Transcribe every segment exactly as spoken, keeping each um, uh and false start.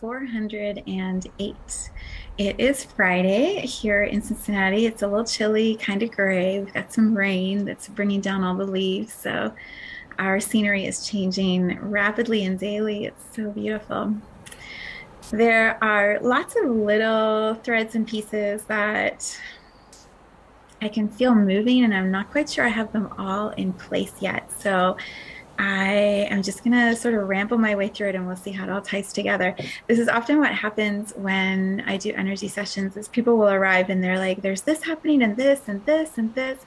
four hundred eight. It is Friday here in Cincinnati. It's a little chilly, kind of gray. We've got some rain that's bringing down all the leaves. So our scenery is changing rapidly and daily. It's so beautiful. There are lots of little threads and pieces that I can feel moving, and I'm not quite sure I have them all in place yet. So I am just going to sort of ramble my way through it, and we'll see how it all ties together. This is often what happens when I do energy sessions, is people will arrive and they're like, there's this happening and this and this and this,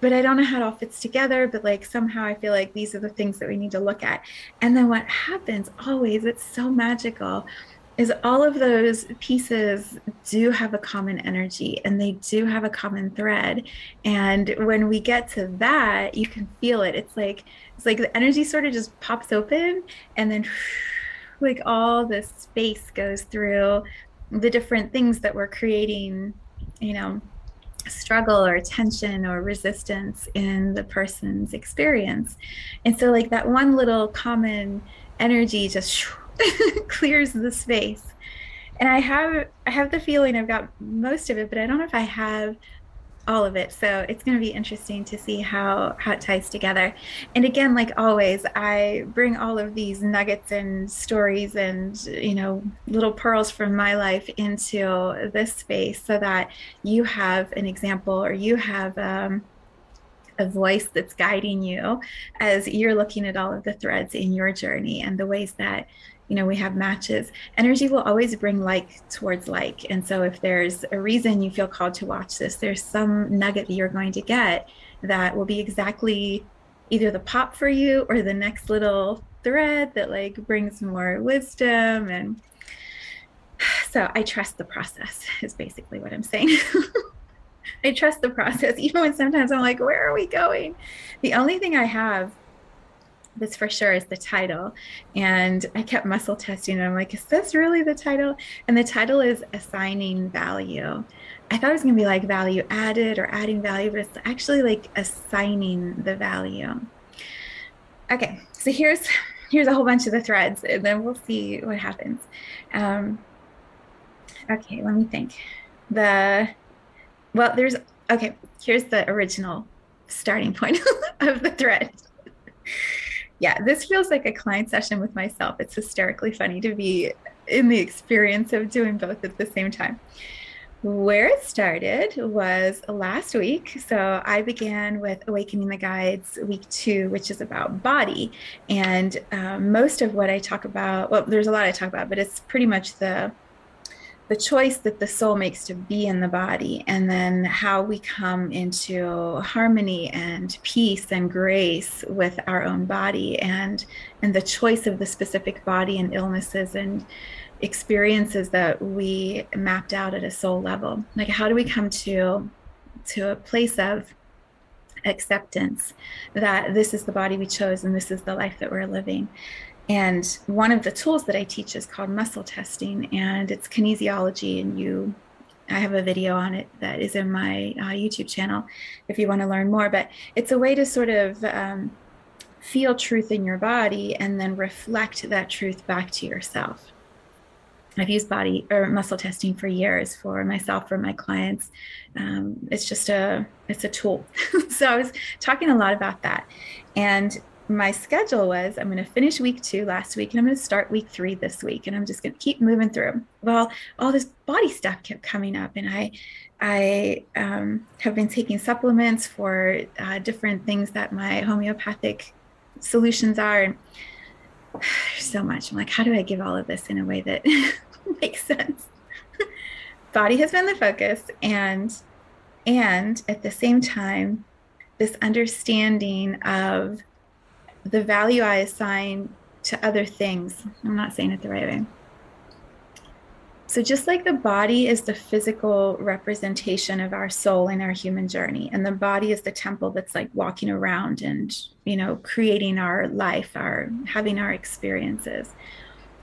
but I don't know how it all fits together. But like somehow I feel like these are the things that we need to look at. And then what happens always, it's so magical, is all of those pieces do have a common energy and they do have a common thread. And when we get to that, you can feel it. It's like, it's like the energy sort of just pops open, and then like all this space goes through the different things that we're creating, you know, struggle or tension or resistance in the person's experience. And so like that one little common energy just clears the space. And I have I have the feeling I've got most of it, but I don't know if I have all of it. So it's going to be interesting to see how, how it ties together. And again, like always, I bring all of these nuggets and stories and, you know, little pearls from my life into this space so that you have an example, or you have um, a voice that's guiding you as you're looking at all of the threads in your journey and the ways that, you know, we have matches. Energy will always bring like towards like. And so if there's a reason you feel called to watch this, there's some nugget that you're going to get that will be exactly either the pop for you or the next little thread that like brings more wisdom. And so I trust the process is basically what I'm saying. I trust the process, even when sometimes I'm like, where are we going? The only thing I have that's for sure is the title. And I kept muscle testing, and I'm like, is this really the title? And the title is Assigning Value. I thought it was going to be like value added or adding value, but it's actually like assigning the value. Okay, so here's here's a whole bunch of the threads, and then we'll see what happens. Um, okay, let me think. The, well, there's, okay, here's the original starting point of the thread. Yeah, this feels like a client session with myself. It's hysterically funny to be in the experience of doing both at the same time. Where it started was last week. So I began with Awakening the Guides week two, which is about body. And um, most of what I talk about, well, there's a lot I talk about, but it's pretty much the the choice that the soul makes to be in the body, and then how we come into harmony and peace and grace with our own body, and and the choice of the specific body and illnesses and experiences that we mapped out at a soul level. Like, how do we come to to a place of acceptance that this is the body we chose and this is the life that we're living? And one of the tools that I teach is called muscle testing, and it's kinesiology. And you, I have a video on it that is in my uh, YouTube channel if you want to learn more, but it's a way to sort of um, feel truth in your body and then reflect that truth back to yourself. I've used body or muscle testing for years for myself, for my clients. Um, it's just a, it's a tool. So I was talking a lot about that. And my schedule was, I'm going to finish week two last week, and I'm going to start week three this week, and I'm just going to keep moving through. Well, all this body stuff kept coming up, and I I um, have been taking supplements for uh, different things that my homeopathic solutions are. And so much. I'm like, how do I give all of this in a way that Makes sense. Body has been the focus, and and at the same time, this understanding of the value I assign to other things. I'm not saying it the right way. So just like the body is the physical representation of our soul in our human journey, and the body is the temple that's like walking around and, you know, creating our life, our having our experiences.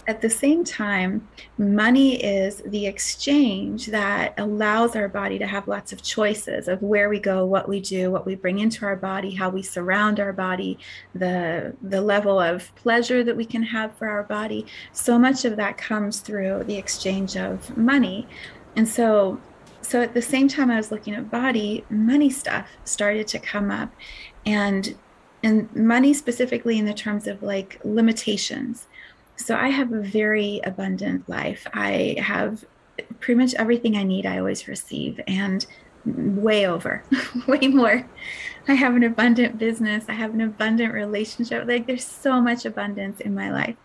At the same time, money is the exchange that allows our body to have lots of choices of where we go, what we do, what we bring into our body, how we surround our body, the, the level of pleasure that we can have for our body. So much of that comes through the exchange of money. And so, so at the same time I was looking at body, money stuff started to come up, and, and money specifically in the terms of like limitations. So I have a very abundant life. I have pretty much everything I need. I always receive, and way over, way more. I have an abundant business. I have an abundant relationship. Like there's so much abundance in my life.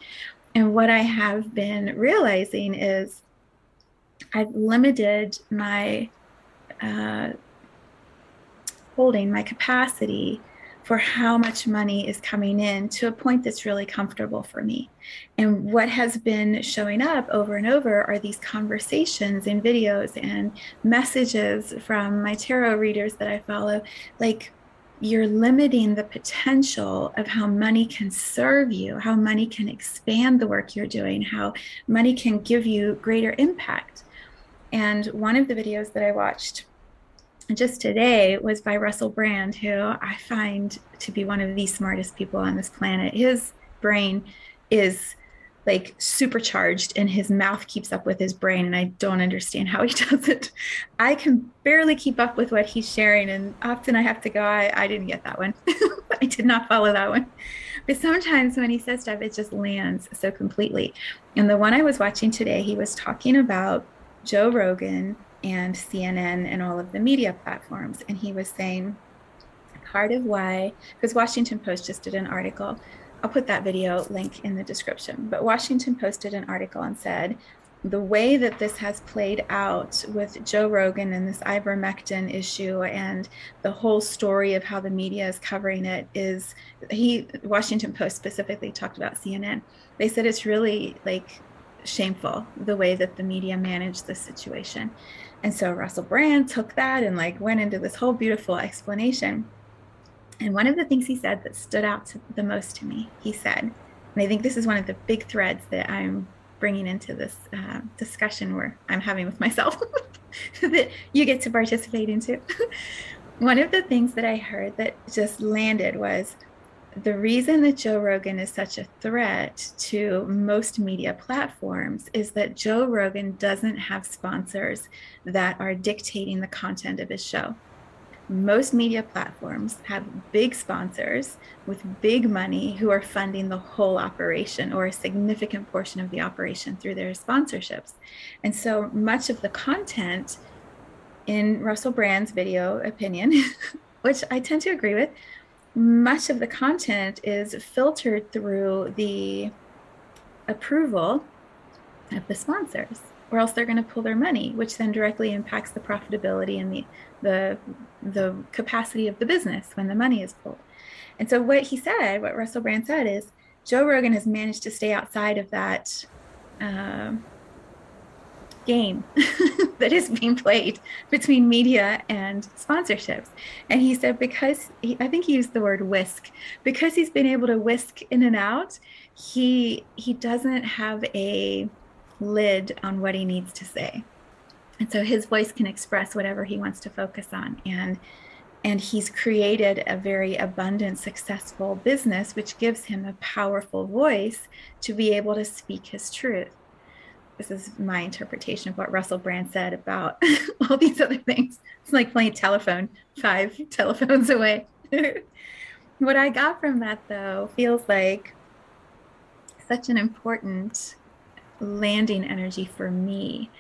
And what I have been realizing is I've limited my uh, holding, my capacity for how much money is coming in to a point that's really comfortable for me. And what has been showing up over and over are these conversations and videos and messages from my tarot readers that I follow. Like, you're limiting the potential of how money can serve you, how money can expand the work you're doing, how money can give you greater impact. And one of the videos that I watched just today was by Russell Brand, who I find to be one of the smartest people on this planet. His brain is like supercharged, and his mouth keeps up with his brain, and I don't understand how he does it. I can barely keep up with what he's sharing, and often I have to go, I, I didn't get that one. I did not follow that one. But sometimes when he says stuff, it just lands so completely. And the one I was watching today, he was talking about Joe Rogan and C N N and all of the media platforms. And he was saying part of why, because Washington Post just did an article, I'll put that video link in the description, but Washington Post did an article and said, the way that this has played out with Joe Rogan and this ivermectin issue and the whole story of how the media is covering it is, he, Washington Post specifically talked about C N N. They said it's really like shameful the way that the media managed this situation. And so Russell Brand took that and like went into this whole beautiful explanation. And one of the things he said that stood out to the most to me, he said, and I think this is one of the big threads that I'm bringing into this uh, discussion where I'm having with myself that you get to participate into. One of the things that I heard that just landed was, the reason that Joe Rogan is such a threat to most media platforms is that Joe Rogan doesn't have sponsors that are dictating the content of his show. Most media platforms have big sponsors with big money who are funding the whole operation or a significant portion of the operation through their sponsorships. And so much of the content in Russell Brand's video opinion, which I tend to agree with, much of the content is filtered through the approval of the sponsors, or else they're going to pull their money, which then directly impacts the profitability and the, the the capacity of the business when the money is pulled. And so what he said, what Russell Brand said is, Joe Rogan has managed to stay outside of that uh, game that is being played between media and sponsorships. And he said, because he, I think he used the word whisk, because he's been able to whisk in and out, he he doesn't have a lid on what he needs to say. And so his voice can express whatever he wants to focus on. And and he's created a very abundant, successful business, which gives him a powerful voice to be able to speak his truth. This is my interpretation of what Russell Brand said about all these other things. It's like playing telephone five telephones away. What I got from that, though, feels like such an important landing energy for me,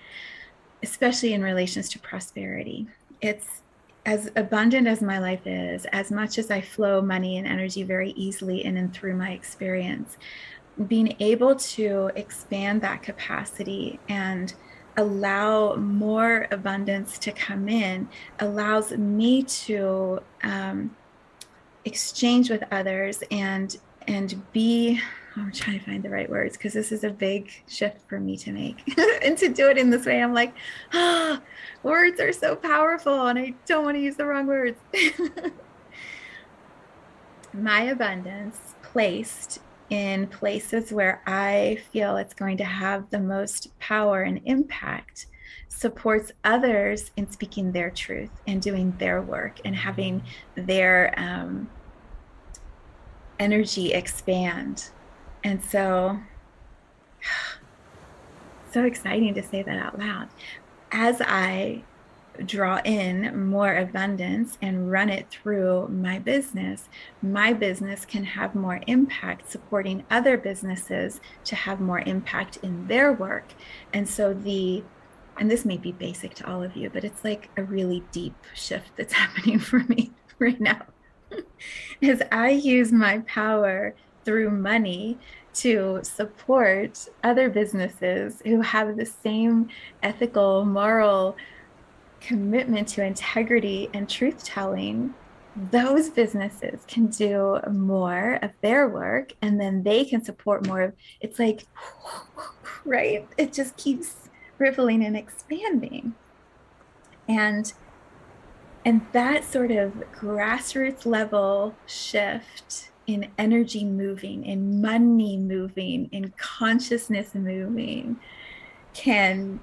especially in relations to prosperity. It's as abundant as my life is, as much as I flow money and energy very easily in and through my experience, being able to expand that capacity and allow more abundance to come in allows me to um, exchange with others and and be, I'm trying to find the right words because this is a big shift for me to make. And to do it in this way, I'm like, ah, oh, words are so powerful and I don't want to use the wrong words. My abundance placed in places where I feel it's going to have the most power and impact supports others in speaking their truth and doing their work and having their um, energy expand. And so, so exciting to say that out loud. As I draw in more abundance and run it through my business, my business can have more impact supporting other businesses to have more impact in their work. And so the, and this may be basic to all of you, but it's like a really deep shift that's happening for me right now. As I use my power through money to support other businesses who have the same ethical, moral commitment to integrity and truth-telling, those businesses can do more of their work, and then they can support more of, it's like, right? It just keeps rippling and expanding. And and that sort of grassroots level shift in energy moving, in money moving, in consciousness moving can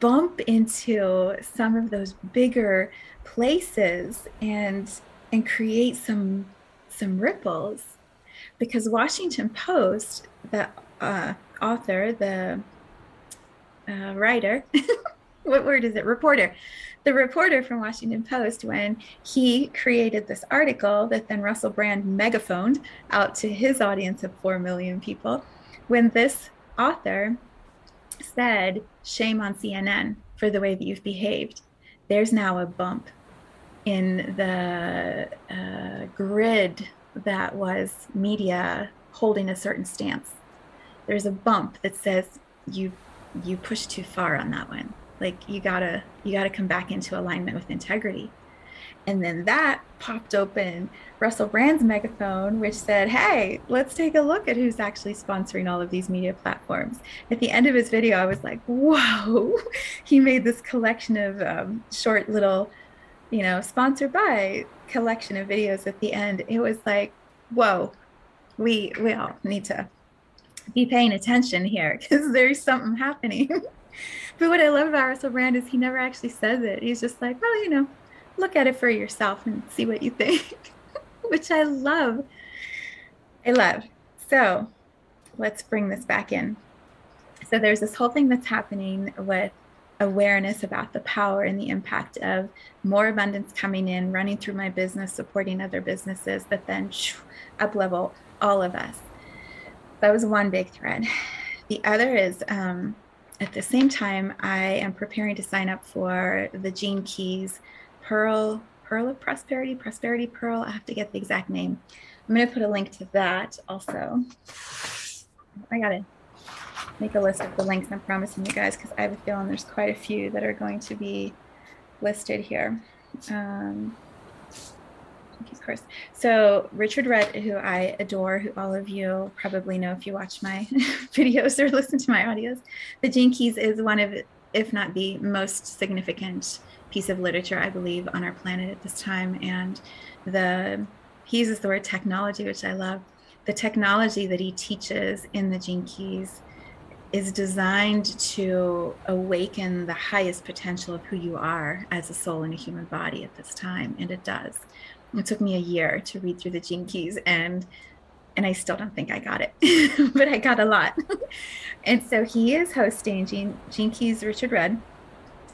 bump into some of those bigger places and and create some some ripples. Because Washington Post, the uh, author, the uh, writer, what word is it? Reporter. The reporter from Washington Post, when he created this article that then Russell Brand megaphoned out to his audience of four million people, when this author said, "Shame on C N N for the way that you've behaved," there's now a bump in the uh, grid that was media holding a certain stance. There's a bump that says you you pushed too far on that one. Like you gotta you gotta come back into alignment with integrity. And then that popped open Russell Brand's megaphone, which said, hey, let's take a look at who's actually sponsoring all of these media platforms. At the end of his video, I was like, whoa, he made this collection of um, short little, you know, sponsored by collection of videos at the end. It was like, whoa, we, we all need to be paying attention here because there's something happening. But what I love about Russell Brand is he never actually says it. He's just like, well, you know, look at it for yourself and see what you think, which I love. I love. So let's bring this back in. So there's this whole thing that's happening with awareness about the power and the impact of more abundance coming in, running through my business, supporting other businesses, but then shoo, up level all of us. That was one big thread. The other is, um, at the same time, I am preparing to sign up for the Gene Keys Pearl, Pearl of Prosperity, Prosperity Pearl. I have to get the exact name. I'm going to put a link to that also. I got to make a list of the links, I'm promising you guys, because I have a feeling there's quite a few that are going to be listed here. Um, of course. So Richard Rudd, who I adore, who all of you probably know if you watch my videos or listen to my audios, the Gene Keys is one of, if not the most significant piece of literature, I believe, on our planet at this time. And the he uses the word technology, which I love. The technology that he teaches in the Gene Keys is designed to awaken the highest potential of who you are as a soul in a human body at this time, and it does. It took me a year to read through the Gene Keys, and and I still don't think I got it, but I got a lot. And so he is hosting, Gene, Gene Keys, Richard Rudd,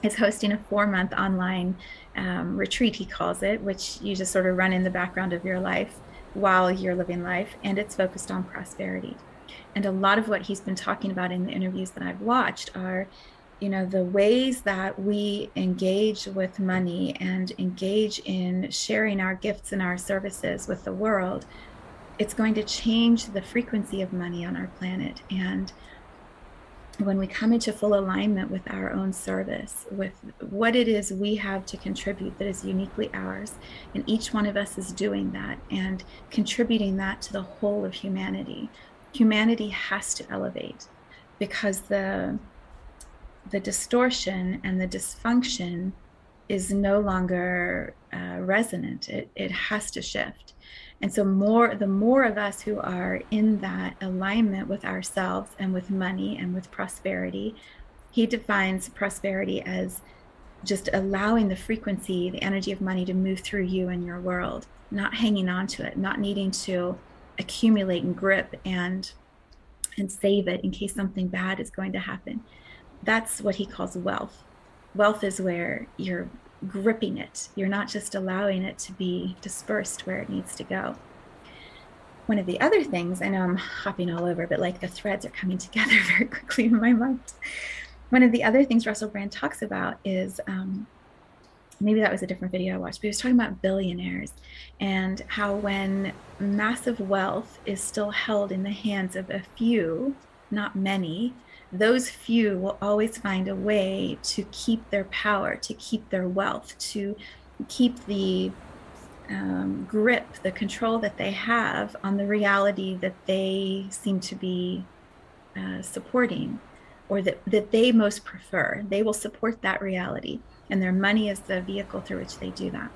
is hosting a four-month online um, retreat, he calls it, which you just sort of run in the background of your life while you're living life, and it's focused on prosperity. And a lot of what he's been talking about in the interviews that I've watched are, you know, the ways that we engage with money and engage in sharing our gifts and our services with the world it's going to change the frequency of money on our planet. And when we come into full alignment with our own service, with what it is we have to contribute that is uniquely ours, and each one of us is doing that and contributing that to the whole of humanity, humanity has to elevate, because the the distortion and the dysfunction is no longer uh, resonant. It, it has to shift. And so more, the more of us who are in that alignment with ourselves and with money and with prosperity, he defines prosperity as just allowing the frequency, the energy of money to move through you and your world, not hanging on to it, not needing to accumulate and grip and and save it in case something bad is going to happen. That's what he calls wealth. Wealth is where you're gripping it. You're not just allowing it to be dispersed where it needs to go. One of the other things, I know I'm hopping all over, but like the threads are coming together very quickly in my mind. One of the other things Russell Brand talks about is, um, maybe that was a different video I watched, but he was talking about billionaires and how when massive wealth is still held in the hands of a few, not many, those few will always find a way to keep their power, to keep their wealth, to keep the um, grip, the control that they have on the reality that they seem to be uh, supporting, or that, that they most prefer. They will support that reality, and their money is the vehicle through which they do that.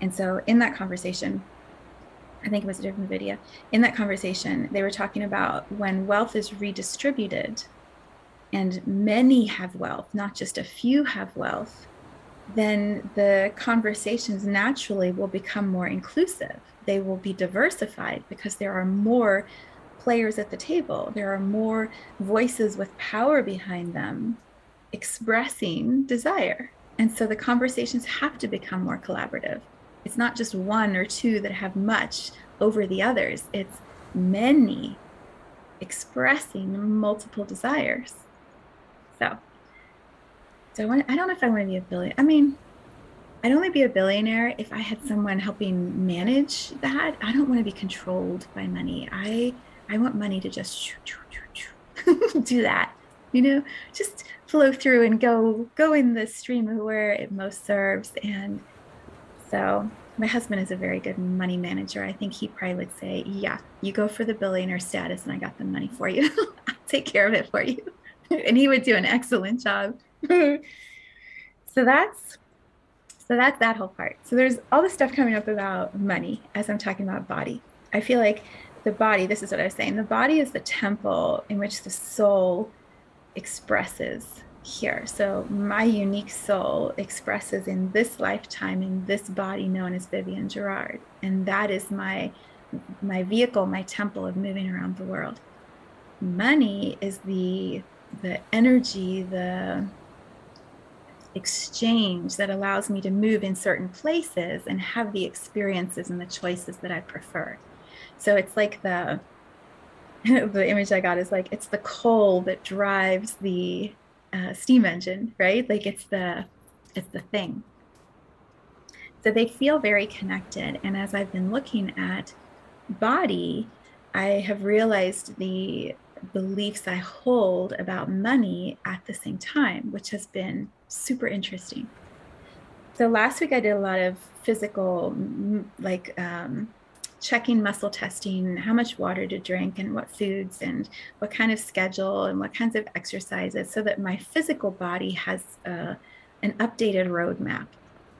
And so in that conversation, I think it was a different video, in that conversation, they were talking about when wealth is redistributed, and many have wealth, not just a few have wealth, then the conversations naturally will become more inclusive. They will be diversified because there are more players at the table. There are more voices with power behind them expressing desire. And so the conversations have to become more collaborative. It's not just one or two that have much over the others. It's many expressing multiple desires. So, so I, want, I don't know if I want to be a billion. I mean, I'd only be a billionaire if I had someone helping manage that. I don't want to be controlled by money. I I want money to just shoo, shoo, shoo, shoo, do that, you know, just flow through and go go in the stream of where it most serves. And so my husband is a very good money manager. I think he probably would say, yeah, you go for the billionaire status and I got the money for you. I'll take care of it for you. And he would do an excellent job. So that's, so that's that whole part. So there's all this stuff coming up about money as I'm talking about body. I feel like the body, this is what I was saying, the body is the temple in which the soul expresses here. So my unique soul expresses in this lifetime, in this body known as Vivian Girard. And that is my, my vehicle, my temple of moving around the world. Money is the, the energy, the exchange that allows me to move in certain places and have the experiences and the choices that I prefer. So it's like the, the image I got is like, it's the coal that drives the Uh, steam engine, right? Like it's the, it's the thing. So they feel very connected. And as I've been looking at body, I have realized the beliefs I hold about money at the same time, which has been super interesting. So last week I did a lot of physical, like, um, checking muscle testing, how much water to drink and what foods and what kind of schedule and what kinds of exercises, so that my physical body has uh, an updated roadmap.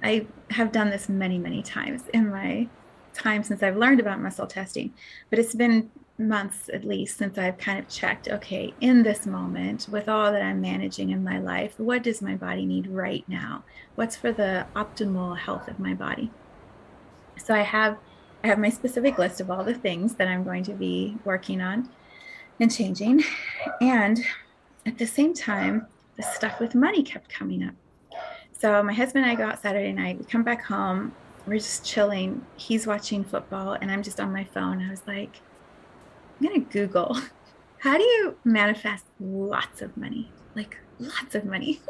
I have done this many, many times in my time since I've learned about muscle testing, but it's been months at least since I've kind of checked, okay, in this moment with all that I'm managing in my life, what does my body need right now? What's for the optimal health of my body? So I have I have my specific list of all the things that I'm going to be working on and changing. And at the same time, the stuff with money kept coming up. So my husband and I go out Saturday night, we come back home, we're just chilling. He's watching football and I'm just on my phone. I was like, I'm going to Google, how do you manifest lots of money? Like lots of money.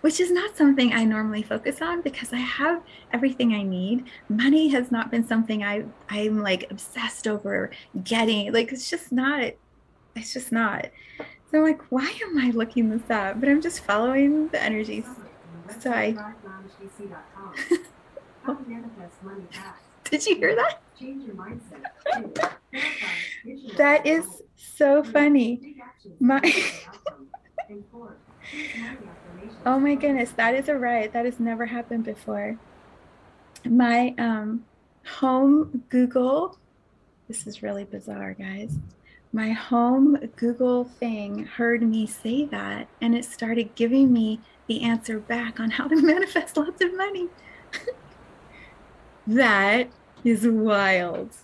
which is not something I normally focus on because I have everything I need. Money has not been something I, I'm like obsessed over getting. Like, it's just not, it's just not. So I'm like, why am I looking this up? But I'm just following the energies. So I, did you hear that? Change your mindset. That is so funny. My oh my goodness, that is a riot. That has never happened before. My um, home Google, this is really bizarre, guys. My home Google thing heard me say that, and it started giving me the answer back on how to manifest lots of money. That is wild.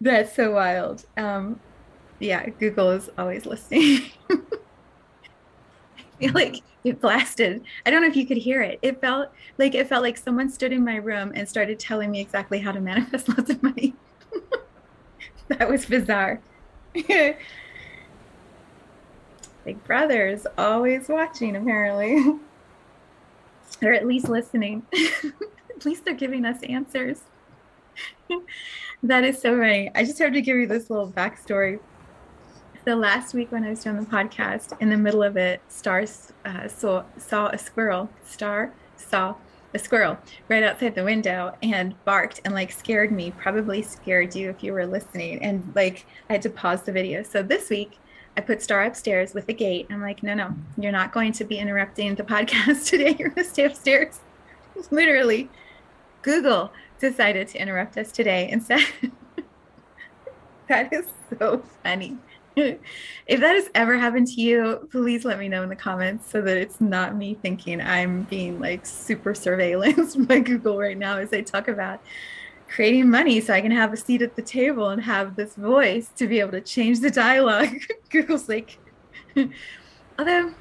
That's so wild. Um, yeah, Google is always listening. I feel like it blasted. I don't know if you could hear it. It felt like it felt like someone stood in my room and started telling me exactly how to manifest lots of money. That was bizarre. Big Brother is always watching, apparently, or at least listening. At least they're giving us answers. That is so funny. I just have to give you this little backstory. So last week when I was doing the podcast, in the middle of it, Star uh, saw, saw a squirrel. Star saw a squirrel right outside the window and barked and like scared me, probably scared you if you were listening. And like I had to pause the video. So this week I put Star upstairs with the gate. I'm like, no, no, you're not going to be interrupting the podcast today. You're going to stay upstairs. Literally, Google decided to interrupt us today and said, that is so funny. If that has ever happened to you, please let me know in the comments so that it's not me thinking I'm being like super surveillanced by Google right now as I talk about creating money so I can have a seat at the table and have this voice to be able to change the dialogue. Google's like, although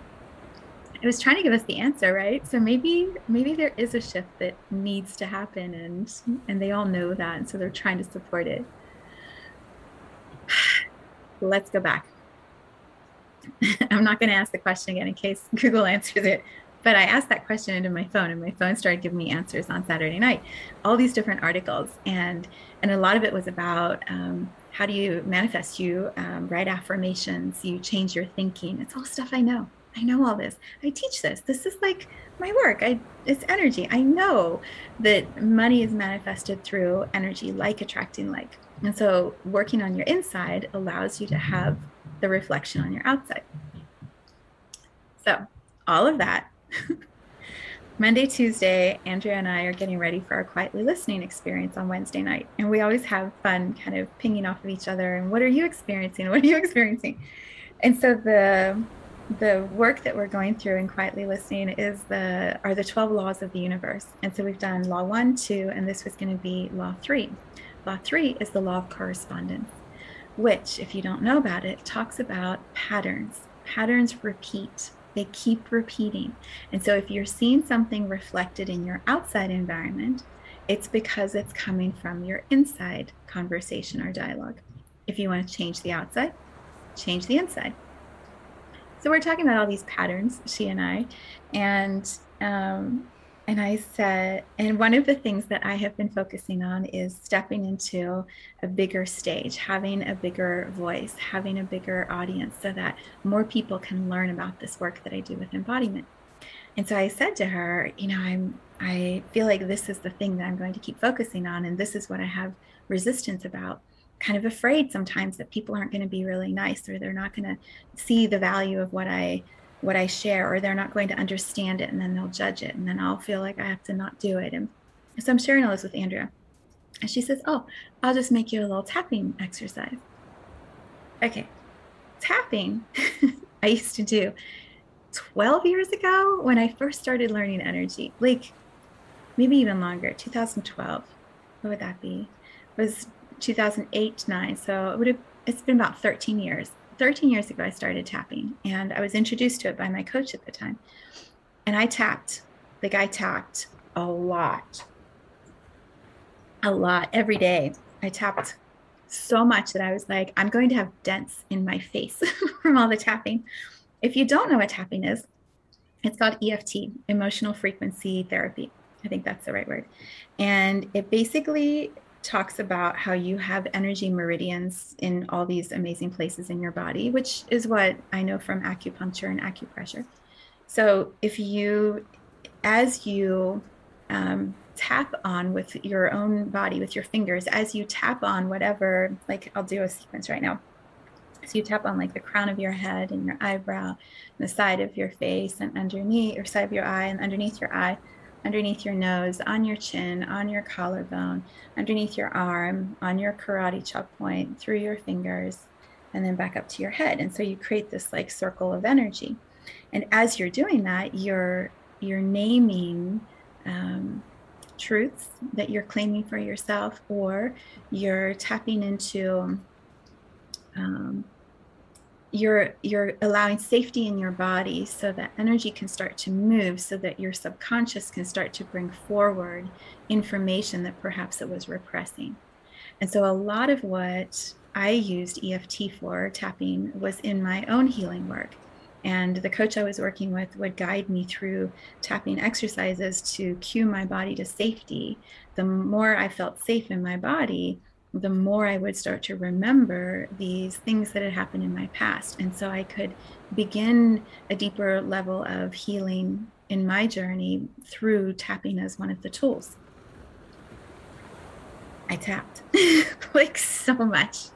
it was trying to give us the answer, right? So maybe maybe there is a shift that needs to happen, and and they all know that, and so they're trying to support it. Let's go back. I'm not going to ask the question again in case Google answers it, but I asked that question into my phone, and my phone started giving me answers on Saturday night, all these different articles, and and a lot of it was about um, how do you manifest? You um, write affirmations, you change your thinking. It's all stuff I know. I know all this. I teach this. This is like my work. I, it's energy. I know that money is manifested through energy, like attracting like. And so working on your inside allows you to have the reflection on your outside. So all of that. Monday, Tuesday, Andrea and I are getting ready for our quietly listening experience on Wednesday night. And we always have fun kind of pinging off of each other. And what are you experiencing? What are you experiencing? And so the... the work that we're going through in quietly listening is the are the twelve laws of the universe. And so we've done law one, two, and this was going to be law three. Law three is the law of correspondence, which, if you don't know about it, talks about patterns. Patterns repeat. They keep repeating. And so if you're seeing something reflected in your outside environment, it's because it's coming from your inside conversation or dialogue. If you want to change the outside, change the inside. So we're talking about all these patterns, she and I, and um, and I said, and one of the things that I have been focusing on is stepping into a bigger stage, having a bigger voice, having a bigger audience so that more people can learn about this work that I do with embodiment. And so I said to her, you know, I'm, I feel like this is the thing that I'm going to keep focusing on, and this is what I have resistance about. Kind of afraid sometimes that people aren't going to be really nice, or they're not going to see the value of what I what I share, or they're not going to understand it, and then they'll judge it, and then I'll feel like I have to not do it. And so I'm sharing all this with Andrea, and she says, oh, I'll just make you a little tapping exercise. Okay, tapping I used to do twelve years ago when I first started learning energy, like maybe even longer, two thousand twelve, what would that be? It was two thousand eight, nine, so it would have, it's been about thirteen years. thirteen years ago, I started tapping, and I was introduced to it by my coach at the time. And I tapped, like I tapped a lot, a lot every day. I tapped so much that I was like, I'm going to have dents in my face from all the tapping. If you don't know what tapping is, It's called E F T, Emotional Frequency Therapy. I think that's the right word. And it basically talks about how you have energy meridians in all these amazing places in your body, which is what I know from acupuncture and acupressure. So if you, as you um, tap on with your own body, with your fingers, as you tap on whatever, like I'll do a sequence right now. So you tap on like the crown of your head and your eyebrow, and the side of your face and underneath, or side of your eye and underneath your eye, underneath your nose, on your chin, on your collarbone, underneath your arm, on your karate chop point, through your fingers, and then back up to your head. And so you create this like circle of energy. And as you're doing that, you're you're naming um, truths that you're claiming for yourself, or you're tapping into, um, you're you're allowing safety in your body so that energy can start to move, so that your subconscious can start to bring forward information that perhaps it was repressing. And so a lot of what I used E F T for, tapping, was in my own healing work. And the coach I was working with would guide me through tapping exercises to cue my body to safety. The more I felt safe in my body, the more I would start to remember these things that had happened in my past. And so I could begin a deeper level of healing in my journey through tapping as one of the tools. I tapped like so much,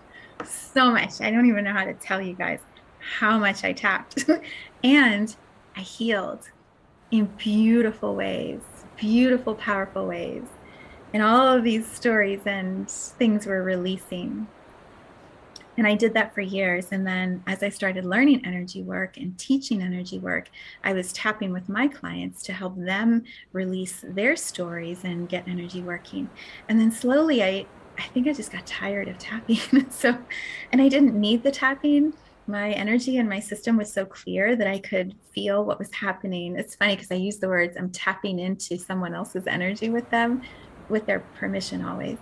so much. I don't even know how to tell you guys how much I tapped. And I healed in beautiful ways, beautiful, powerful ways. And all of these stories and things were releasing. And I did that for years. And then as I started learning energy work and teaching energy work, I was tapping with my clients to help them release their stories and get energy working. And then slowly, I, I think I just got tired of tapping. So, and I didn't need the tapping. My energy and my system was so clear that I could feel what was happening. It's funny because I use the words, I'm tapping into someone else's energy with them, with their permission always.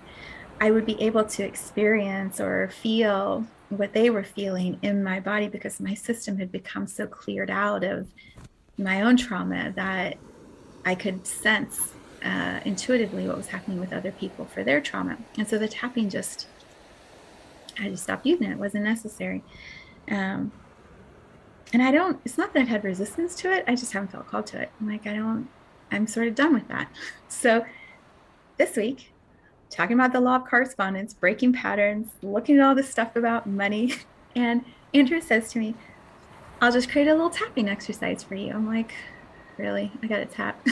I would be able to experience or feel what they were feeling in my body because my system had become so cleared out of my own trauma that I could sense uh, intuitively what was happening with other people for their trauma. And so the tapping just, I just stopped using it. It wasn't necessary. Um, and I don't, it's not that I've had resistance to it. I just haven't felt called to it. I'm like, I don't, I'm sort of done with that. So this week, talking about the law of correspondence, breaking patterns, looking at all this stuff about money. And Andrea says to me, I'll just create a little tapping exercise for you. I'm like, really? I got to tap.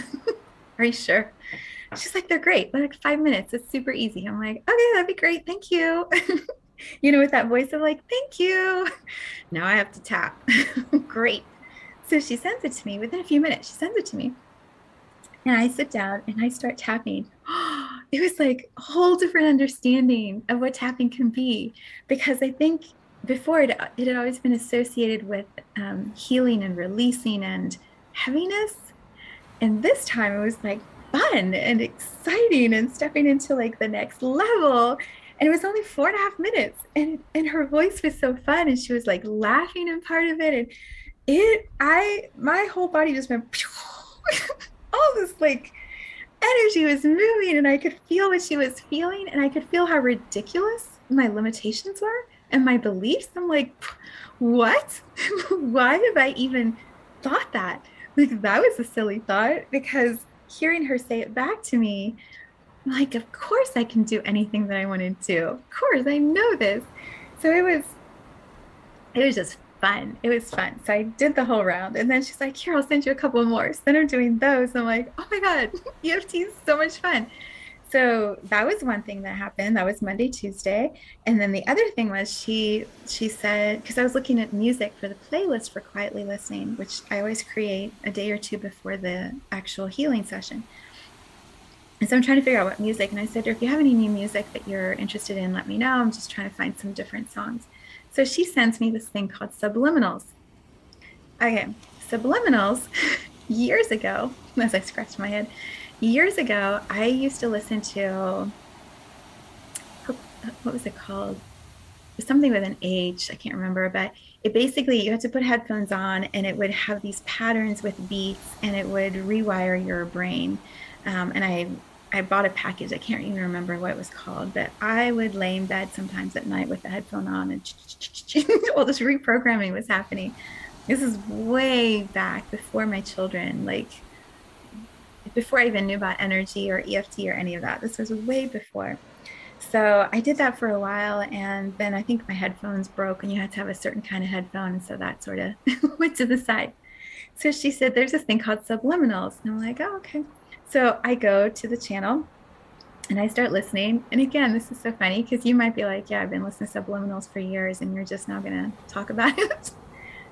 Are you sure? She's like, they're great. They're like five minutes. It's super easy. I'm like, okay, that'd be great. Thank you. You know, with that voice of like, thank you. Now I have to tap. Great. So she sends it to me within a few minutes. She sends it to me. And I sit down and I start tapping. It was like a whole different understanding of what tapping can be, because I think before it, it had always been associated with um, healing and releasing and heaviness. And this time it was like fun and exciting and stepping into like the next level. And it was only four and a half minutes. And, and her voice was so fun. And she was like laughing in part of it. And it, I, my whole body just went, all this like energy was moving, and I could feel what she was feeling. And I could feel how ridiculous my limitations were and my beliefs. I'm like, what? Why have I even thought that? Like, that was a silly thought, because hearing her say it back to me, like, of course I can do anything that I want to do. Of course, I know this. So it was, it was just fun. It was fun. So I did the whole round, and then she's like, here, I'll send you a couple more. So then I'm doing those. I'm like, oh my God, E F T is so much fun. So that was one thing that happened. That was Monday, Tuesday. And then the other thing was she, she said, because I was looking at music for the playlist for quietly listening, which I always create a day or two before the actual healing session. And so I'm trying to figure out what music. And I said to her, if you have any new music that you're interested in, let me know. I'm just trying to find some different songs. So she sends me this thing called subliminals. Okay, subliminals, years ago, as I scratched my head, years ago, I used to listen to, what was it called? was something with an H, I can't remember, but it basically, you had to put headphones on and it would have these patterns with beats and it would rewire your brain. Um, and I, I bought a package. I can't even remember what it was called, but I would lay in bed sometimes at night with the headphone on and all this reprogramming was happening. This is way back before my children, like before I even knew about energy or E F T or any of that. This was way before. So I did that for a while, and then I think my headphones broke, and you had to have a certain kind of headphone, and so that sort of went to the side. So she said, there's this thing called subliminals, and I'm like, oh, okay. So I go to the channel, and I start listening, and again, this is so funny, because you might be like, yeah, I've been listening to subliminals for years, and you're just now going to talk about it.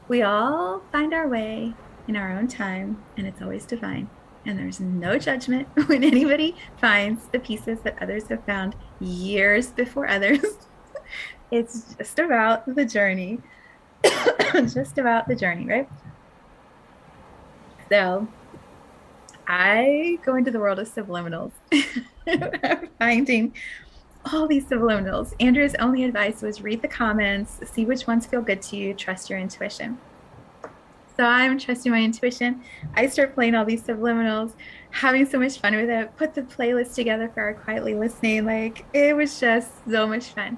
We all find our way in our own time, and it's always divine. And there's no judgment when anybody finds the pieces that others have found years before others. It's just about the journey, just about the journey, right? So I go into the world of subliminals. I'm finding all these subliminals. Andrea's only advice was read the comments, see which ones feel good to you, trust your intuition. So I'm trusting my intuition. I start playing all these subliminals, having so much fun with it, put the playlist together for our quietly listening. Like, it was just so much fun.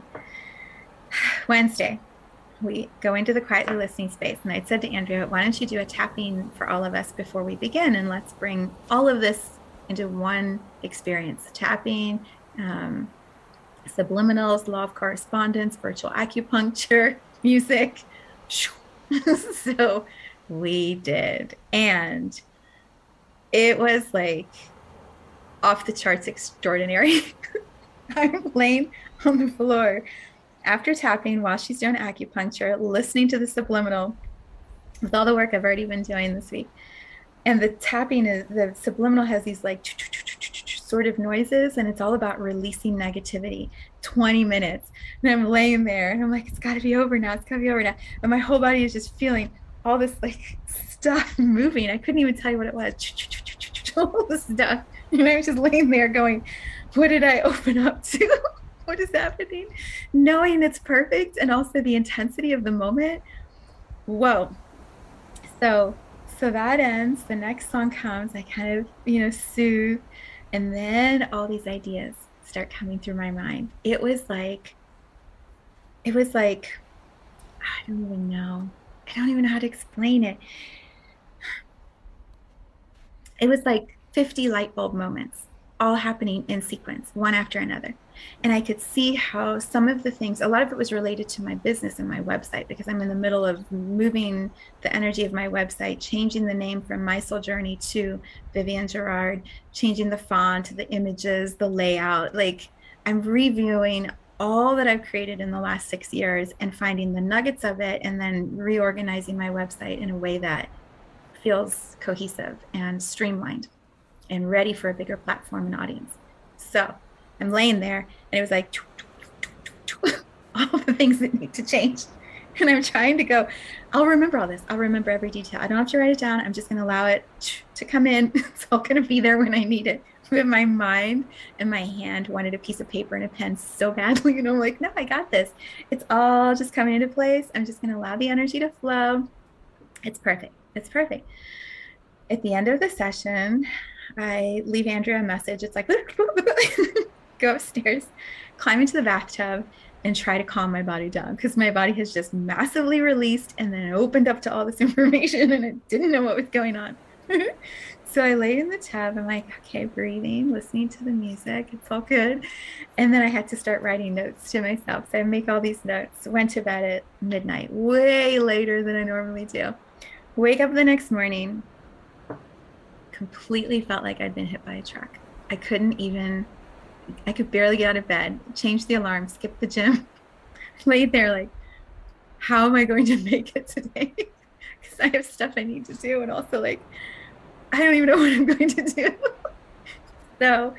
Wednesday, we go into the quietly listening space. And I said to Andrea, why don't you do a tapping for all of us before we begin? And let's bring all of this into one experience. Tapping, um, subliminals, law of correspondence, virtual acupuncture, music. So we did, and it was like off the charts extraordinary. I'm laying on the floor after tapping while she's doing acupuncture, listening to the subliminal with all the work I've already been doing this week. And the tapping is, the subliminal has these like sort of noises, and it's all about releasing negativity. Twenty minutes, and I'm laying there and I'm like, it's got to be over now, it's got to be over now. And my whole body is just feeling all this like stuff moving. I couldn't even tell you what it was. All this stuff. And I was just laying there going, what did I open up to? What is happening? Knowing it's perfect, and also the intensity of the moment. Whoa. So, so that ends. The next song comes. I kind of, you know, soothe. And then all these ideas start coming through my mind. It was like, it was like, I don't even know. I don't even know how to explain it. It was like fifty light bulb moments, all happening in sequence, one after another. And I could see how some of the things, a lot of it was related to my business and my website, because I'm in the middle of moving the energy of my website, changing the name from My Soul Journey to Vivian Girard, changing the font, the images, the layout. Like, I'm reviewing all that I've created in the last six years and finding the nuggets of it, and then reorganizing my website in a way that feels cohesive and streamlined and ready for a bigger platform and audience. So I'm laying there, and it was like all the things that need to change. And I'm trying to go, I'll remember all this. I'll remember every detail. I don't have to write it down. I'm just going to allow it to come in. It's all going to be there when I need it. But my mind and my hand wanted a piece of paper and a pen so badly. You know, I'm like, no, I got this. It's all just coming into place. I'm just going to allow the energy to flow. It's perfect. It's perfect. At the end of the session, I leave Andrea a message. It's like, go upstairs, climb into the bathtub, and try to calm my body down, because my body has just massively released and then opened up to all this information, and it didn't know what was going on. So I laid in the tub. I'm like, okay, breathing, listening to the music. It's all good. And then I had to start writing notes to myself. So I make all these notes. Went to bed at midnight, way later than I normally do. Wake up the next morning, completely felt like I'd been hit by a truck. I couldn't even, I could barely get out of bed, changed the alarm, skipped the gym, laid there like, how am I going to make it today? Because I have stuff I need to do, and also like, I don't even know what I'm going to do. So,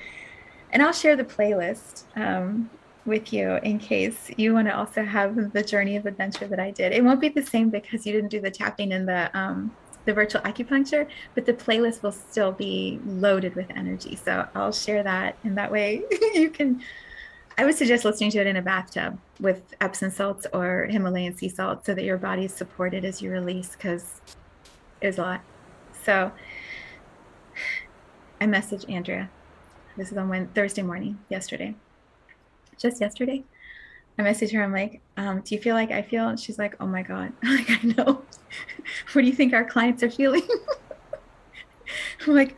and I'll share the playlist um, with you in case you want to also have the journey of adventure that I did. It won't be the same because you didn't do the tapping and the um, the virtual acupuncture, but the playlist will still be loaded with energy. So I'll share that, and that way you can I would suggest listening to it in a bathtub with Epsom salts or Himalayan sea salt so that your body is supported as you release, because it's a lot. So I messaged Andrea. This is on Wednesday, Thursday morning, yesterday. Just yesterday. I messaged her. I'm like, um, do you feel like I feel? And she's like, oh, my God. I'm like, I know. What do you think our clients are feeling? I'm like,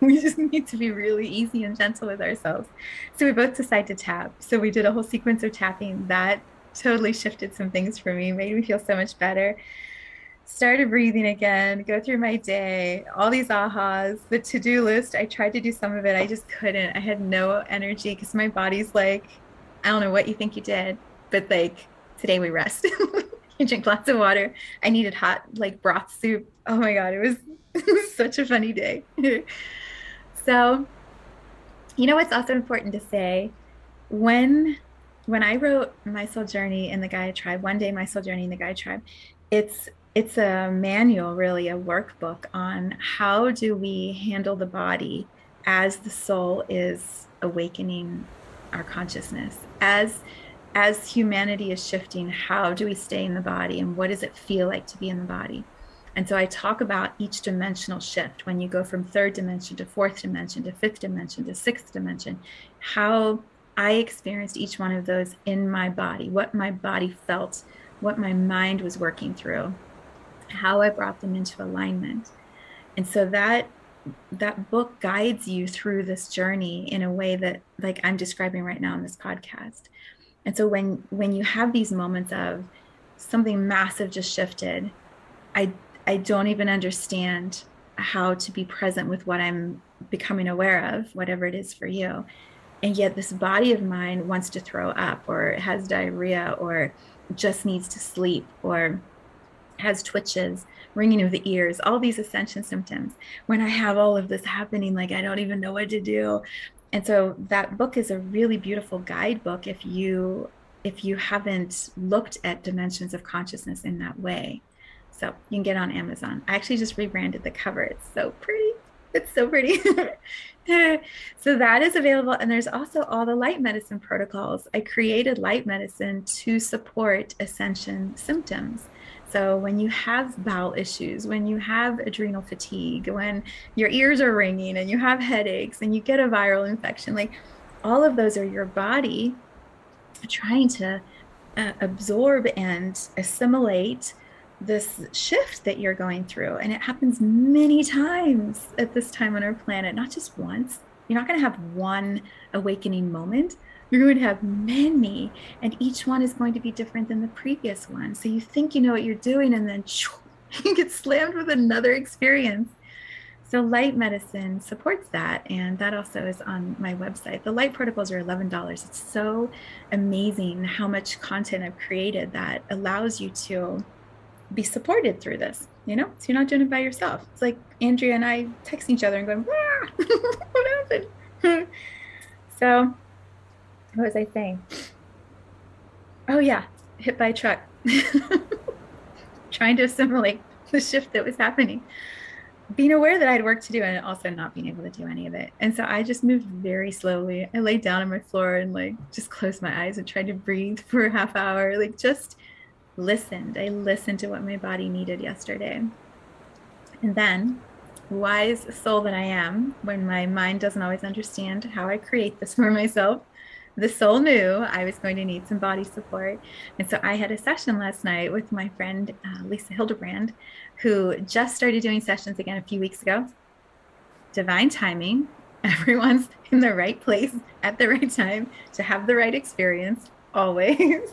we just need to be really easy and gentle with ourselves. So we both decided to tap. So we did a whole sequence of tapping. That totally shifted some things for me, made me feel so much better. Started breathing again, go through my day, all these ahas, the to-do list. I tried to do some of it. I just couldn't. I had no energy because my body's like, I don't know what you think you did, but like today we rest. You drink lots of water. I needed hot like broth soup. Oh my God, it was, it was such a funny day. So, you know what's also important to say, when when I wrote My Soul Journey in the Gaia Tribe, one day My Soul Journey in the Gaia Tribe, it's it's a manual, really, a workbook on how do we handle the body as the soul is awakening our consciousness. As as humanity is shifting, how do we stay in the body and what does it feel like to be in the body? And so I talk about each dimensional shift. When you go from third dimension to fourth dimension to fifth dimension to sixth dimension, how I experienced each one of those in my body, what my body felt, what my mind was working through, how I brought them into alignment. And so that that book guides you through this journey in a way that, like I'm describing right now in this podcast. And so when when you have these moments of something massive just shifted, I I don't even understand how to be present with what I'm becoming aware of, whatever it is for you. And yet this body of mine wants to throw up or has diarrhea or just needs to sleep or has twitches, ringing of the ears, all these ascension symptoms. When I have all of this happening, like I don't even know what to do. And so that book is a really beautiful guidebook if you if you haven't looked at dimensions of consciousness in that way. So you can get on Amazon. I actually just rebranded the cover. It's so pretty. It's so pretty. So that is available. And there's also all the light medicine protocols. I created light medicine to support ascension symptoms. So when you have bowel issues, when you have adrenal fatigue, when your ears are ringing and you have headaches and you get a viral infection, like all of those are your body trying to uh, absorb and assimilate this shift that you're going through. And it happens many times at this time on our planet, not just once. You're not going to have one awakening moment. You're going to have many, and each one is going to be different than the previous one. So you think you know what you're doing, and then you get slammed with another experience. So light medicine supports that, and that also is on my website. The light protocols are eleven dollars. It's so amazing how much content I've created that allows you to be supported through this, you know? So you're not doing it by yourself. It's like Andrea and I texting each other and going, ah, what happened? So what was I saying? Oh yeah, hit by a truck. Trying to assimilate the shift that was happening. Being aware that I had work to do and also not being able to do any of it. And so I just moved very slowly. I laid down on my floor and like just closed my eyes and tried to breathe for a half hour, like just listened. I listened to what my body needed yesterday. And then, wise soul that I am, when my mind doesn't always understand how I create this for myself, the soul knew I was going to need some body support. And so I had a session last night with my friend, uh, Lisa Hildebrand, who just started doing sessions again a few weeks ago. Divine timing. Everyone's in the right place at the right time to have the right experience, always.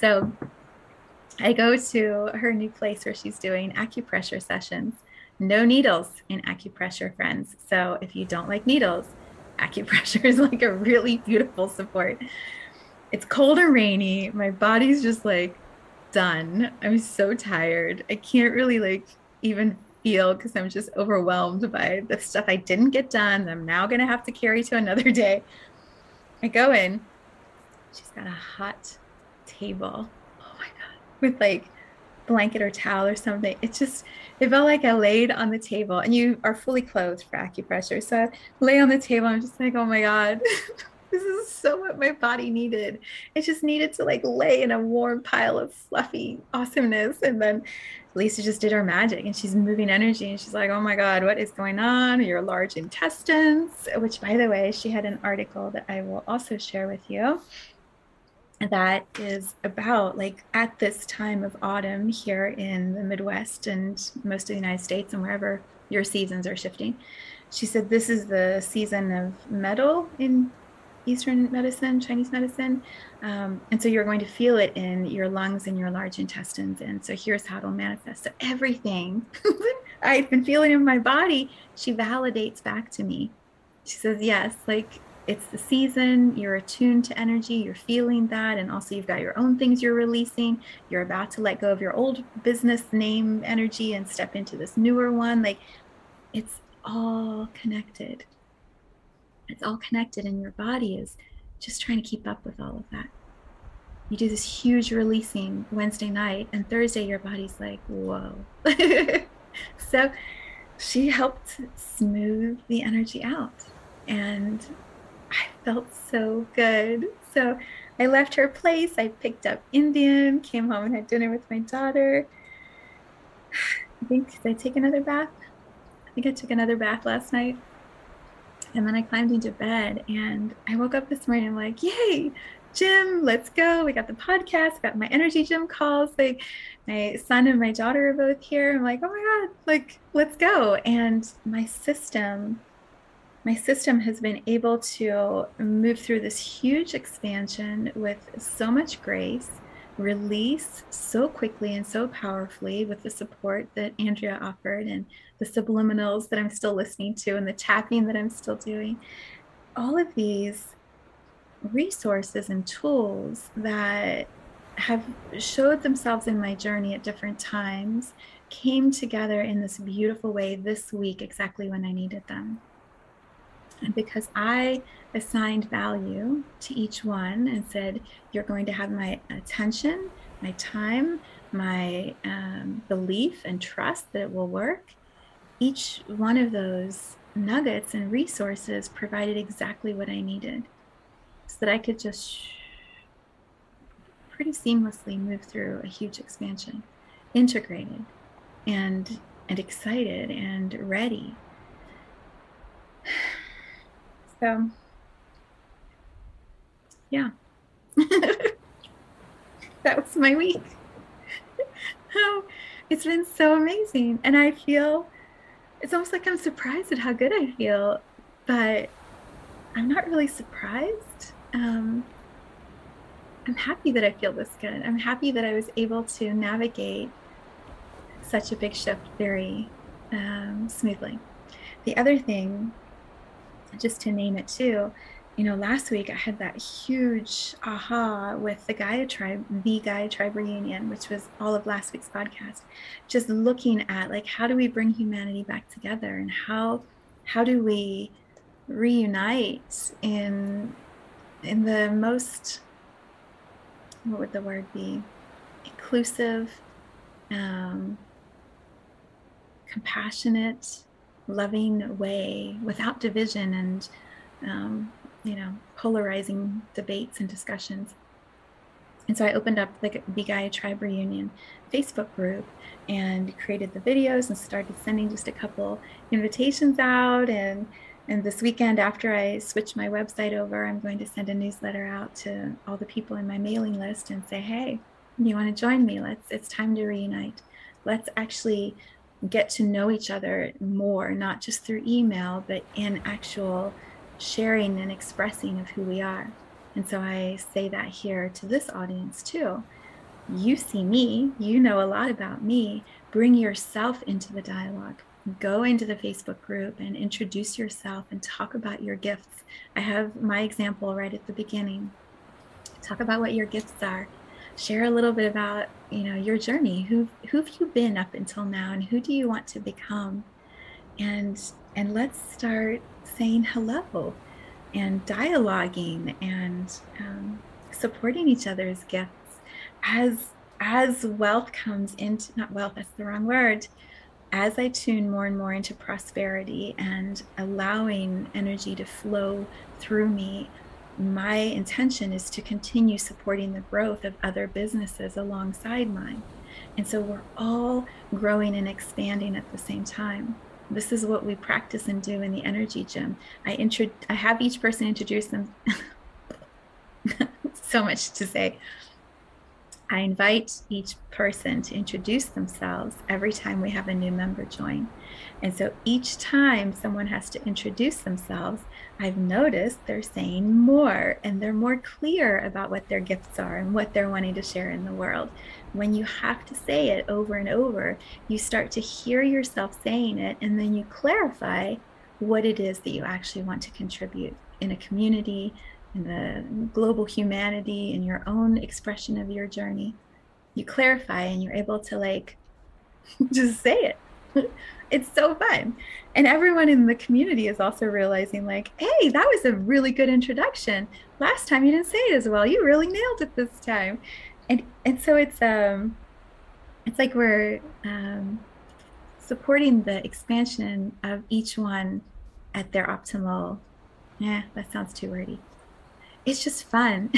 So I go to her new place where she's doing acupressure sessions. No needles in acupressure, friends. So if you don't like needles, acupressure is like a really beautiful support. It's cold and rainy. My body's just like done. I'm so tired. I can't really like even feel because I'm just overwhelmed by the stuff I didn't get done. I'm now going to have to carry to another day. I go in. She's got a hot table. Oh my God. With like blanket or towel or something. It's just, it felt like I laid on the table, and you are fully clothed for acupressure. So I lay on the table. I'm just like, oh my God, this is so what my body needed. It just needed to like lay in a warm pile of fluffy awesomeness. And then Lisa just did her magic, and she's moving energy, and she's like, oh my God, what is going on? Your large intestines, which, by the way, she had an article that I will also share with you that is about, like, at this time of autumn here in the Midwest and most of the United States and wherever your seasons are shifting. She said, this is the season of metal in Eastern medicine, Chinese medicine. Um, and so you're going to feel it in your lungs and your large intestines. And so here's how it'll manifest. So everything I've been feeling in my body, she validates back to me. She says, yes, like, it's the season, you're attuned to energy, you're feeling that. And also you've got your own things you're releasing. You're about to let go of your old business name energy and step into this newer one. Like, it's all connected. It's all connected, and your body is just trying to keep up with all of that. You do this huge releasing Wednesday night, and Thursday your body's like, whoa. So she helped smooth the energy out, and I felt so good. So I left her place, I picked up Indian, came home and had dinner with my daughter. I think, did I take another bath? I think I took another bath last night. And then I climbed into bed, and I woke up this morning, I'm like, yay, gym, let's go. We got the podcast, got my energy gym calls. Like, my son and my daughter are both here. I'm like, oh my God, like, let's go. And my system, my system has been able to move through this huge expansion with so much grace, release so quickly and so powerfully with the support that Andrea offered, and the subliminals that I'm still listening to, and the tapping that I'm still doing. All of these resources and tools that have showed themselves in my journey at different times came together in this beautiful way this week, exactly when I needed them. And because I assigned value to each one and said, you're going to have my attention, my time, my um, belief and trust that it will work, each one of those nuggets and resources provided exactly what I needed, so that I could just pretty seamlessly move through a huge expansion, integrated and and excited and ready. So, yeah, that was my week. Oh, it's been so amazing. And I feel, it's almost like I'm surprised at how good I feel, but I'm not really surprised. Um, I'm happy that I feel this good. I'm happy that I was able to navigate such a big shift very um, smoothly. The other thing, just to name it too, you know, last week I had that huge aha with the Gaia Tribe, the Gaia Tribe Reunion, which was all of last week's podcast, just looking at, like, how do we bring humanity back together, and how how do we reunite in in the most, what would the word be, inclusive, um, compassionate, loving way, without division and, um, you know, polarizing debates and discussions. And so I opened up the, the Gaia Tribe Reunion Facebook group and created the videos and started sending just a couple invitations out. And, and this weekend, after I switch my website over, I'm going to send a newsletter out to all the people in my mailing list and say, hey, you want to join me? Let's, it's time to reunite. Let's actually get to know each other more, not just through email, but in actual sharing and expressing of who we are. And so I say that here to this audience too. You see me, you know a lot about me. Bring yourself into the dialogue. Go into the Facebook group and introduce yourself and talk about your gifts. I have my example right at the beginning. Talk about what your gifts are. Share a little bit about, you know, your journey. Who who've you been up until now, and who do you want to become? And and let's start saying hello, and dialoguing, and um, supporting each other's gifts as as wealth comes into, not wealth, that's the wrong word, as I tune more and more into prosperity and allowing energy to flow through me, my intention is to continue supporting the growth of other businesses alongside mine. And so we're all growing and expanding at the same time. This is what we practice and do in the energy gym. I intro- I have each person introduce them. So much to say. I invite each person to introduce themselves every time we have a new member join. And so each time someone has to introduce themselves, I've noticed they're saying more, and they're more clear about what their gifts are and what they're wanting to share in the world. When you have to say it over and over, you start to hear yourself saying it, and then you clarify what it is that you actually want to contribute in a community, in the global humanity, in your own expression of your journey. You clarify and you're able to like just say it. It's so fun. And everyone in the community is also realizing like, hey, that was a really good introduction. Last time you didn't say it as well. You really nailed it this time. And and so it's um it's like we're um supporting the expansion of each one at their optimal. Yeah, that sounds too wordy. It's just fun.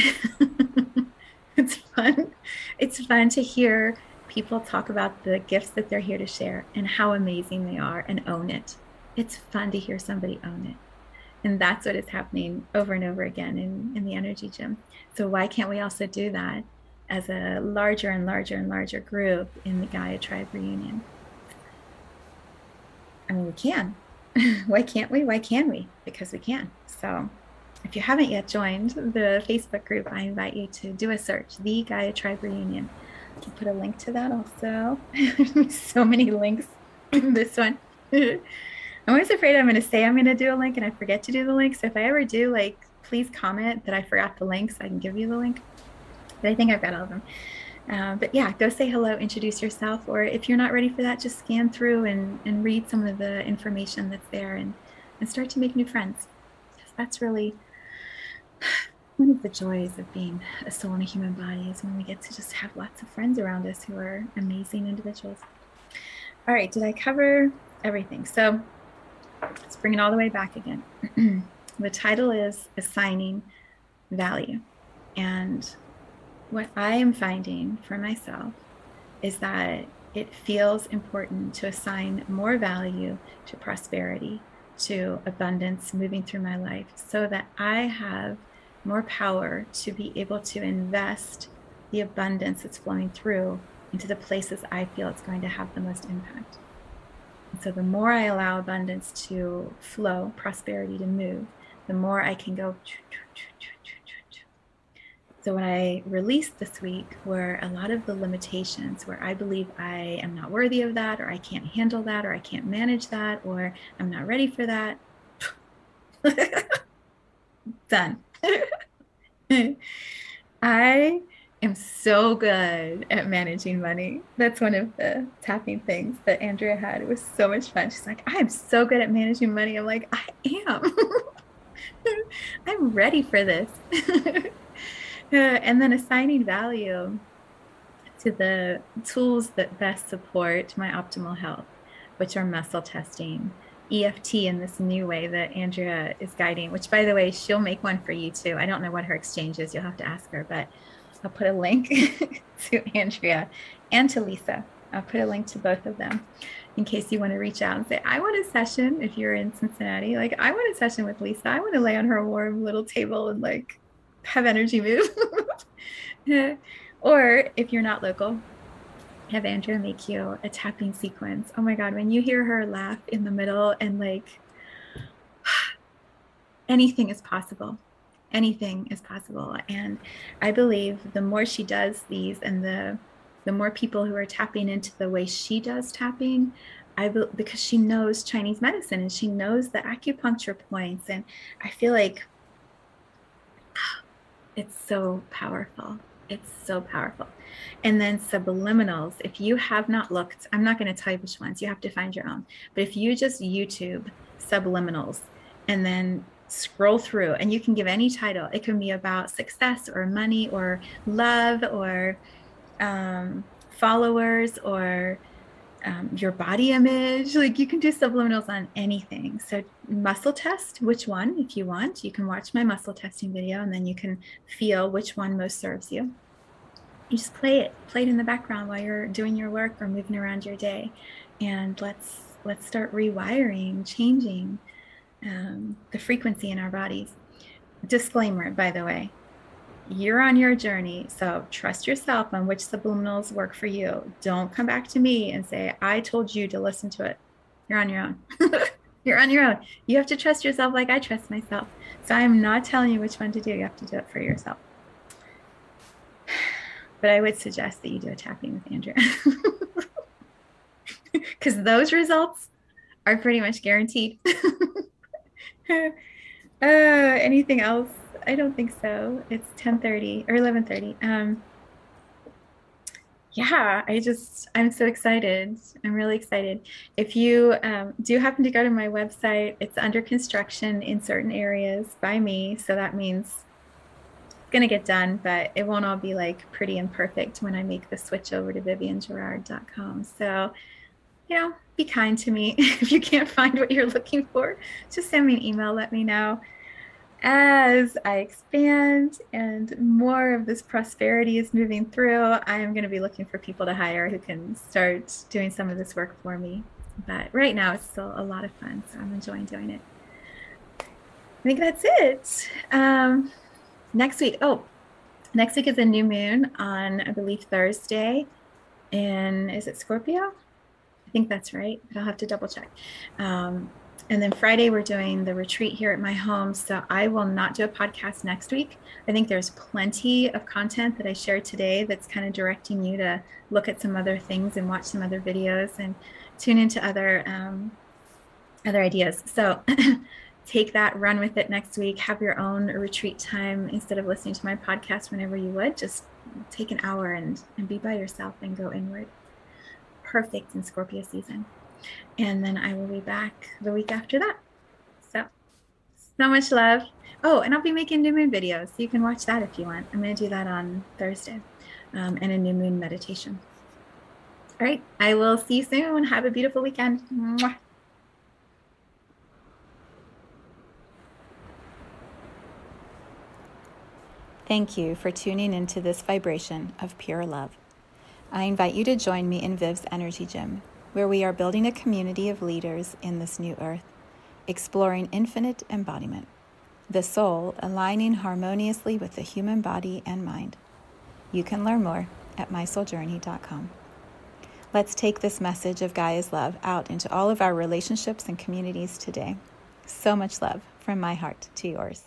It's fun. It's fun to hear people talk about the gifts that they're here to share and how amazing they are and own it. It's fun to hear somebody own it. And that's what is happening over and over again in, in the energy gym. So why can't we also do that as a larger and larger and larger group in the Gaia Tribe Reunion? I mean, we can. Why can't we? Why can we? Because we can. So if you haven't yet joined the Facebook group, I invite you to do a search, the Gaia Tribe Reunion. I can put a link to that also. So many links in this one. I'm always afraid I'm going to say I'm going to do a link and I forget to do the link. So if I ever do, like, please comment that I forgot the link so I can give you the link. But I think I've got all of them. Uh, but yeah, go say hello, introduce yourself. Or if you're not ready for that, just scan through and, and read some of the information that's there and, and start to make new friends. Because that's really one of the joys of being a soul in a human body is when we get to just have lots of friends around us who are amazing individuals. All right, did I cover everything? So let's bring it all the way back again. The title is Assigning Value. And what I am finding for myself is that it feels important to assign more value to prosperity, to abundance moving through my life, so that I have more power to be able to invest the abundance that's flowing through into the places I feel it's going to have the most impact. And so the more I allow abundance to flow, prosperity to move, the more I can go. So what I released this week were a lot of the limitations where I believe I am not worthy of that, or I can't handle that, or I can't manage that, or I'm not ready for that. Done. I am so good at managing money. That's one of the tapping things that Andrea had. It was so much fun. She's like, I am so good at managing money. I'm like, I am. I'm ready for this. Uh, and then assigning value to the tools that best support my optimal health, which are muscle testing, E F T in this new way that Andrea is guiding, which, by the way, she'll make one for you too. I don't know what her exchange is. You'll have to ask her, but I'll put a link to Andrea and to Lisa. I'll put a link to both of them in case you want to reach out and say, I want a session. If you're in Cincinnati, like, I want a session with Lisa. I want to lay on her warm little table and like have energy move. Or if you're not local, have Andrea make you a tapping sequence. Oh my God, when you hear her laugh in the middle and like, anything is possible. Anything is possible. And I believe the more she does these and the the more people who are tapping into the way she does tapping, I be, because she knows Chinese medicine and she knows the acupuncture points. And I feel like it's so powerful. It's so powerful. And then subliminals, if you have not looked, I'm not going to tell you which ones, you have to find your own. But if you just YouTube subliminals and then scroll through, and you can give any title, it can be about success or money or love or um, followers or um, your body image. Like, you can do subliminals on anything. So muscle test which one, if you want. You can watch my muscle testing video, and then you can feel which one most serves you. You just play it, play it in the background while you're doing your work or moving around your day. And let's let's start rewiring, changing um, the frequency in our bodies. Disclaimer, by the way, you're on your journey, so trust yourself on which subliminals work for you. Don't come back to me and say, I told you to listen to it. You're on your own. You're on your own. You have to trust yourself like I trust myself. So I'm not telling you which one to do. You have to do it for yourself. But I would suggest that you do a tapping with Andrea. Because those results are pretty much guaranteed. uh, anything else? I don't think so. It's ten thirty or eleven thirty. Um, yeah, I just, I'm so excited. I'm really excited. If you um, do happen to go to my website, it's under construction in certain areas by me. So that means it's going to get done, but it won't all be like pretty and perfect when I make the switch over to Vivian Girard dot com. So, you know, be kind to me. If you can't find what you're looking for, just send me an email, let me know. As I expand and more of this prosperity is moving through, I'm going to be looking for people to hire who can start doing some of this work for me. But right now it's still a lot of fun, so I'm enjoying doing it. I think that's it. Um, next week. Oh, next week is a new moon on, I believe, Thursday. And is it Scorpio? I think that's right, but I'll have to double check. Um, and then Friday, we're doing the retreat here at my home. So I will not do a podcast next week. I think there's plenty of content that I shared today that's kind of directing you to look at some other things and watch some other videos and tune into other, um, other ideas. So take that, run with it next week, have your own retreat time instead of listening to my podcast whenever you would. Just take an hour and, and be by yourself and go inward. Perfect in Scorpio season. And then I will be back the week after that. So, so much love. Oh, and I'll be making new moon videos, so you can watch that if you want. I'm going to do that on Thursday, um, and a new moon meditation. All right. I will see you soon. Have a beautiful weekend. Mwah. Thank you for tuning into this vibration of pure love. I invite you to join me in Viv's Energy Gym, where we are building a community of leaders in this new earth, exploring infinite embodiment, the soul aligning harmoniously with the human body and mind. You can learn more at my soul journey dot com. Let's take this message of Gaia's love out into all of our relationships and communities today. So much love from my heart to yours.